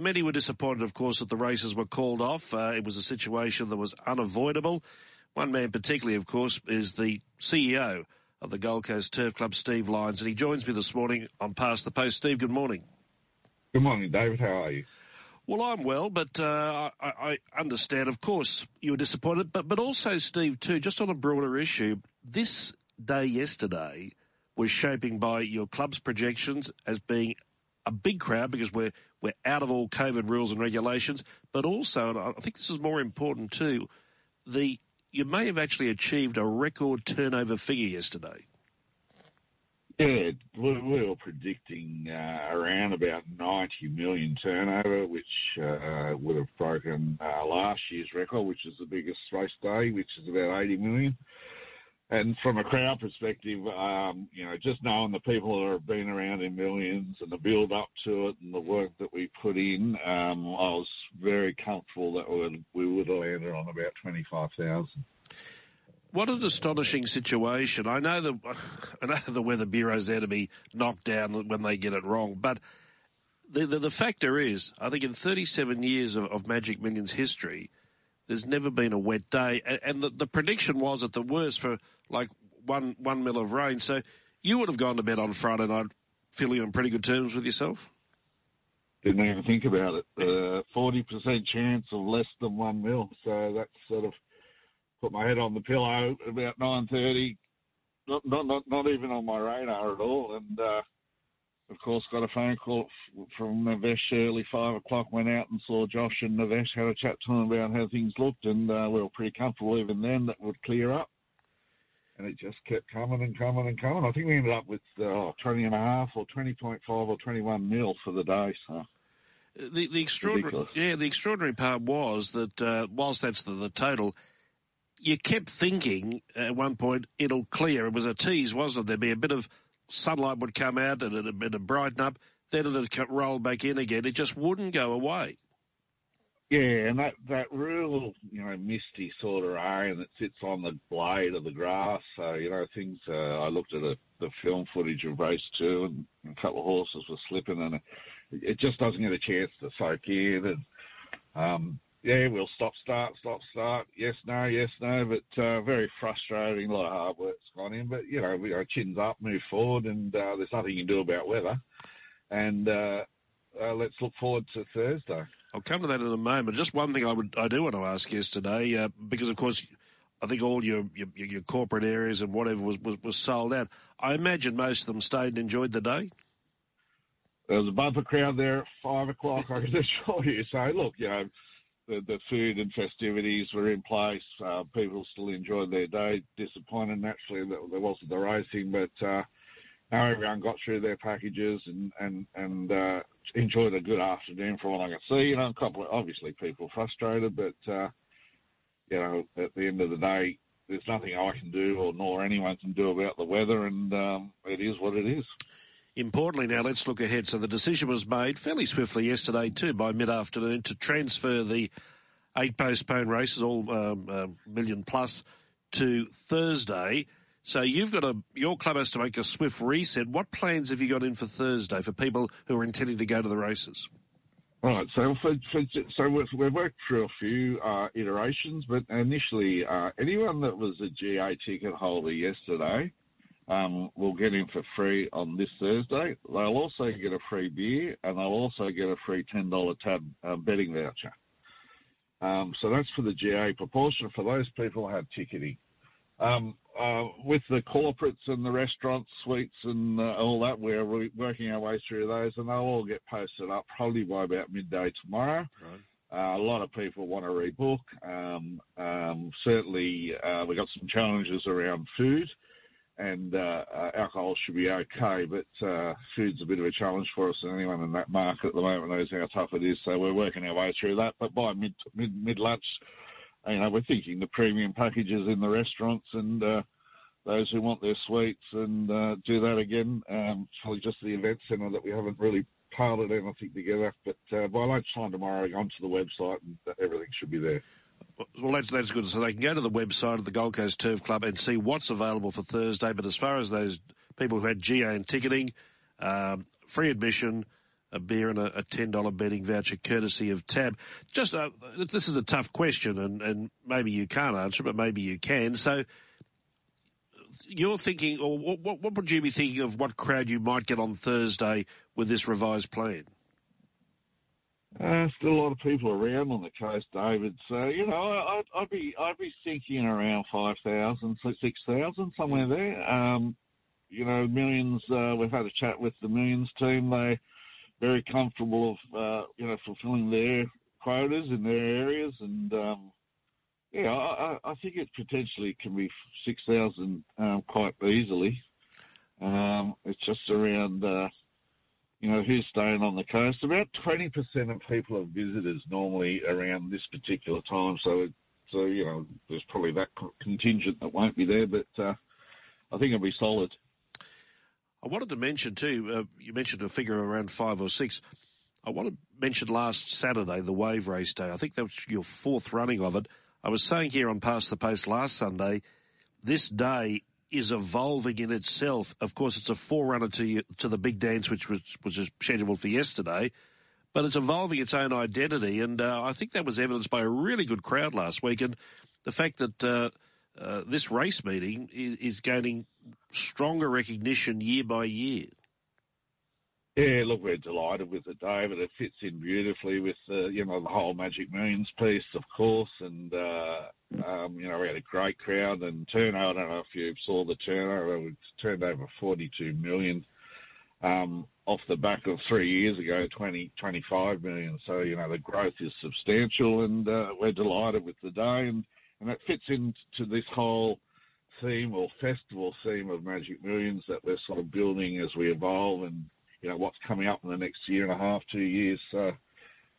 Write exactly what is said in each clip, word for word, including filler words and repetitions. many were disappointed, of course, that the races were called off. Uh, it was a situation that was unavoidable. One man particularly, of course, is the C E O of the Gold Coast Turf Club, Steve Lyons, and he joins me this morning on Past the Post. Steve, good morning. Good morning, David. How are you? Well, I'm well, but uh, I, I understand, of course, you were disappointed. But, but also, Steve, too, just on a broader issue, this day yesterday was shaping by your club's projections as being a big crowd because we're we're out of all COVID rules and regulations, but also, and I think this is more important too, the you may have actually achieved a record turnover figure yesterday. Yeah, we, we were predicting uh, around about ninety million turnover, which uh, would have broken uh, last year's record, which is the biggest race day, which is about eighty million. And from a crowd perspective, um, you know, just knowing the people that have been around in Millions and the build-up to it and the work that we put in, um, I was very comfortable that we, we would have landed on about twenty-five thousand. What an astonishing situation. I know, the, I know the Weather Bureau's there to be knocked down when they get it wrong, but the, the, the factor is, I think in thirty-seven years of, of Magic Millions history, there's never been a wet day. And the, the prediction was at the worst for like one one mil of rain. So you would have gone to bed on Friday night feeling on pretty good terms with yourself? Didn't even think about it. Uh, forty percent chance of less than one mil. So that sort of put my head on the pillow at about nine thirty. Not, not, not, not even on my radar at all. And, uh, of course, got a phone call from Navesh early, five o'clock, went out and saw Josh and Navesh, had a chat to him about how things looked, and uh, we were pretty comfortable even then that would clear up. And it just kept coming and coming and coming. I think we ended up with uh, twenty and a half or twenty point five or twenty-one mil for the day. So the, the extraordinary, ridiculous. Yeah, the extraordinary part was that uh, whilst that's the, the total, you kept thinking at one point it'll clear. It was a tease, wasn't it? There'd be a bit of sunlight would come out and it'd, it'd brighten up, then it'd roll back in again. It just wouldn't go away. Yeah, and that, that real, you know, misty sort of rain that sits on the blade of the grass. So, you know, things, uh, I looked at a, the film footage of race two and, and a couple of horses were slipping and it, it just doesn't get a chance to soak in. And, um, yeah, we'll stop, start, stop, start. Yes, no, yes, no. But uh, very frustrating. A lot of hard work's gone in. But, you know, we our chins up, move forward, and uh, there's nothing you can do about weather. And uh, uh, let's look forward to Thursday. I'll come to that in a moment. Just one thing I would, I do want to ask yesterday, uh, because, of course, I think all your, your, your corporate areas and whatever was, was, was sold out. I imagine most of them stayed and enjoyed the day. There was a bumper crowd there at five o'clock, I can assure you. So, look, you know, The, the food and festivities were in place. Uh, people still enjoyed their day. Disappointed, naturally, that there wasn't the racing, but uh, now everyone got through their packages and, and, and uh, enjoyed a good afternoon for all I could see. You know, obviously people frustrated, but, uh, you know, at the end of the day, there's nothing I can do or nor anyone can do about the weather, and um, it is what it is. Importantly now, let's look ahead. So the decision was made fairly swiftly yesterday too, by mid-afternoon, to transfer the eight postponed races, all um, uh, million plus, to Thursday. So you've got a, your club has to make a swift reset. What plans have you got in for Thursday for people who are intending to go to the races? Right, so for, for, so we've worked through a few uh, iterations, but initially uh, anyone that was a G A ticket holder yesterday, Um, we'll get in for free on this Thursday. They'll also get a free beer and they'll also get a free ten dollars T A B uh, betting voucher. Um, so that's for the G A proportion. For those people who have ticketing. Um, uh, with the corporates and the restaurants, suites and uh, all that, we're re- working our way through those and they'll all get posted up probably by about midday tomorrow. Right. Uh, a lot of people want to rebook. Um, um, certainly uh, we've got some challenges around food. And uh, uh, alcohol should be okay, but uh, food's a bit of a challenge for us, and anyone in that market at the moment knows how tough it is, so we're working our way through that. But by mid, mid, mid-lunch, you know, we're thinking the premium packages in the restaurants and uh, those who want their suites and uh, do that again. Um, it's probably just the event centre that we haven't really piled anything together. But uh, by lunchtime tomorrow, onto the website, and everything should be there. Well, that's, that's good. So they can go to the website of the Gold Coast Turf Club and see what's available for Thursday. But as far as those people who had G A and ticketing, um, free admission, a beer and a, a ten dollar betting voucher courtesy of T A B. Just, uh, this is a tough question, and, and maybe you can't answer it, but maybe you can. So you're thinking, or what, what would you be thinking of what crowd you might get on Thursday with this revised plan? Uh, still a lot of people around on the coast, David. So, you know, I'd, I'd be I'd be thinking around five thousand, six thousand, somewhere there. Um, you know, Millions, uh, we've had a chat with the Millions team. They're very comfortable of, uh, you know, fulfilling their quotas in their areas. And, um, yeah, I, I think it potentially can be six thousand um, quite easily. Um, it's just around... Uh, you know, who's staying on the coast. About twenty percent of people are visitors normally around this particular time. So, so you know, there's probably that contingent that won't be there, but uh, I think it'll be solid. I wanted to mention too, uh, you mentioned a figure around five or six. I want to mention last Saturday, the Wave Race Day. I think that was your fourth running of it. I was saying here on Past the Post last Sunday, this day is evolving in itself. Of course, it's a forerunner to to the big dance, which was was scheduled for yesterday, but it's evolving its own identity, and uh, I think that was evidenced by a really good crowd last week. And the fact that uh, uh, this race meeting is, is gaining stronger recognition year by year. Yeah, look, we're delighted with it, David. It fits in beautifully with uh, you know the whole Magic Millions piece, of course, and. Uh... Um, you know, we had a great crowd and turnout. I don't know if you saw the turnover. It turned over forty-two million um, off the back of three years ago, twenty, twenty-five million. So, you know, the growth is substantial, and uh, we're delighted with the day. And, and it fits into this whole theme or festival theme of Magic Millions that we're sort of building as we evolve and, you know, what's coming up in the next year and a half, two years. So,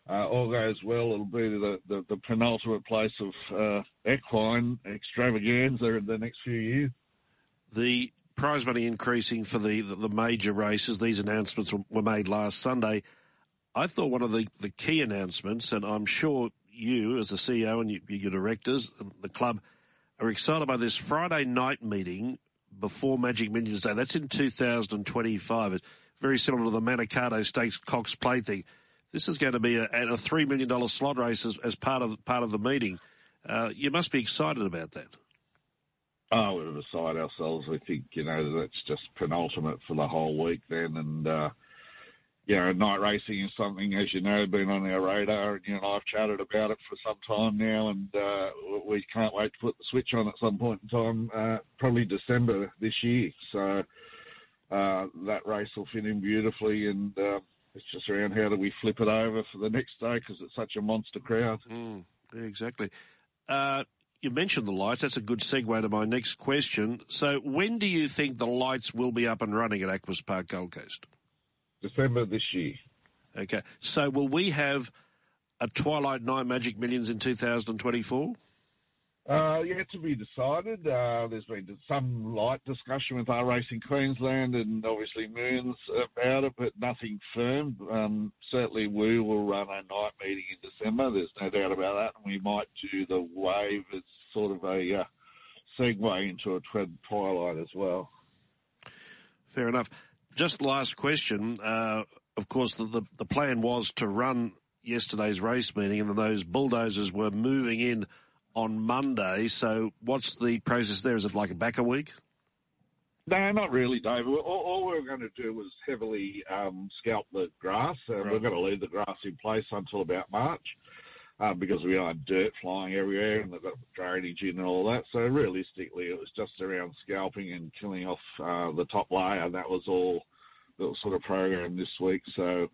Uh, all goes well, it'll be the, the, the penultimate place of uh, equine extravaganza in the next few years. The prize money increasing for the, the, the major races, these announcements were made last Sunday. I thought one of the, the key announcements, and I'm sure you as the C E O and you, your directors and the club are excited about this Friday night meeting before Magic Millions Day. That's in two thousand twenty-five. It's very similar to the Manicato Stakes-Cox play thing. This is going to be a, a three million dollar slot race as, as part of part of the meeting. Uh, you must be excited about that. Oh, we're beside ourselves. We think you know that's just penultimate for the whole week then, and uh, you know night racing is something, as you know, been on our radar, and you know I've chatted about it for some time now, and uh, we can't wait to put the switch on at some point in time, uh, probably December this year. So uh, that race will fit in beautifully, and. Uh, It's just around how do we flip it over for the next day because it's such a monster crowd. Mm, yeah, exactly. Uh, you mentioned the lights. That's a good segue to my next question. So when do you think the lights will be up and running at Aquas Park Gold Coast? December this year. Okay. So will we have a Twilight Night Magic Millions in two thousand twenty-four? Uh, yet to be decided. Uh, there's been some light discussion with our Racing Queensland and obviously Millions about it, but nothing firm. Um, certainly we will run a night meeting in December. There's no doubt about that. And we might do the Wave as sort of a uh, segue into a twilight as well. Fair enough. Just last question. Uh, of course, the, the, the plan was to run yesterday's race meeting and then those bulldozers were moving in on Monday, so what's the process there? Is it like a back a week? No, not really, Dave. All, all we're going to do is heavily um, scalp the grass. Uh, right. We're going to leave the grass in place until about March uh, because we are dirt flying everywhere and they've got drainage in and all that. So realistically, it was just around scalping and killing off uh, the top layer. That was all that was sort of programmed this week. So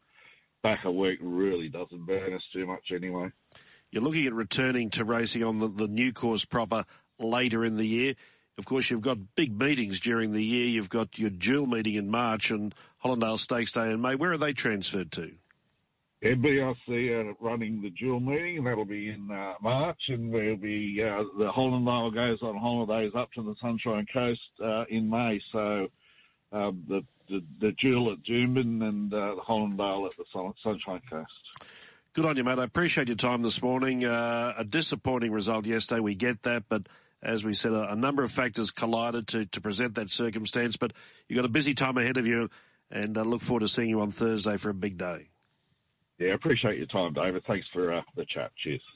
back a week really doesn't burn us too much anyway. You're looking at returning to racing on the, the new course proper later in the year. Of course, you've got big meetings during the year. You've got your dual meeting in March and Hollandale Stakes Day in May. Where are they transferred to? M B R C are running the dual meeting, and that'll be in uh, March, and we'll be uh, the Hollandale goes on holidays up to the Sunshine Coast uh, in May. So um, the, the the dual at Joombin and uh, the Hollandale at the Sunshine Coast. Good on you, mate. I appreciate your time this morning. Uh, a disappointing result yesterday. We get that. But as we said, a, a number of factors collided to, to present that circumstance. But you've got a busy time ahead of you. and I look forward to seeing you on Thursday for a big day. Yeah, I appreciate your time, David. Thanks for uh, the chat. Cheers.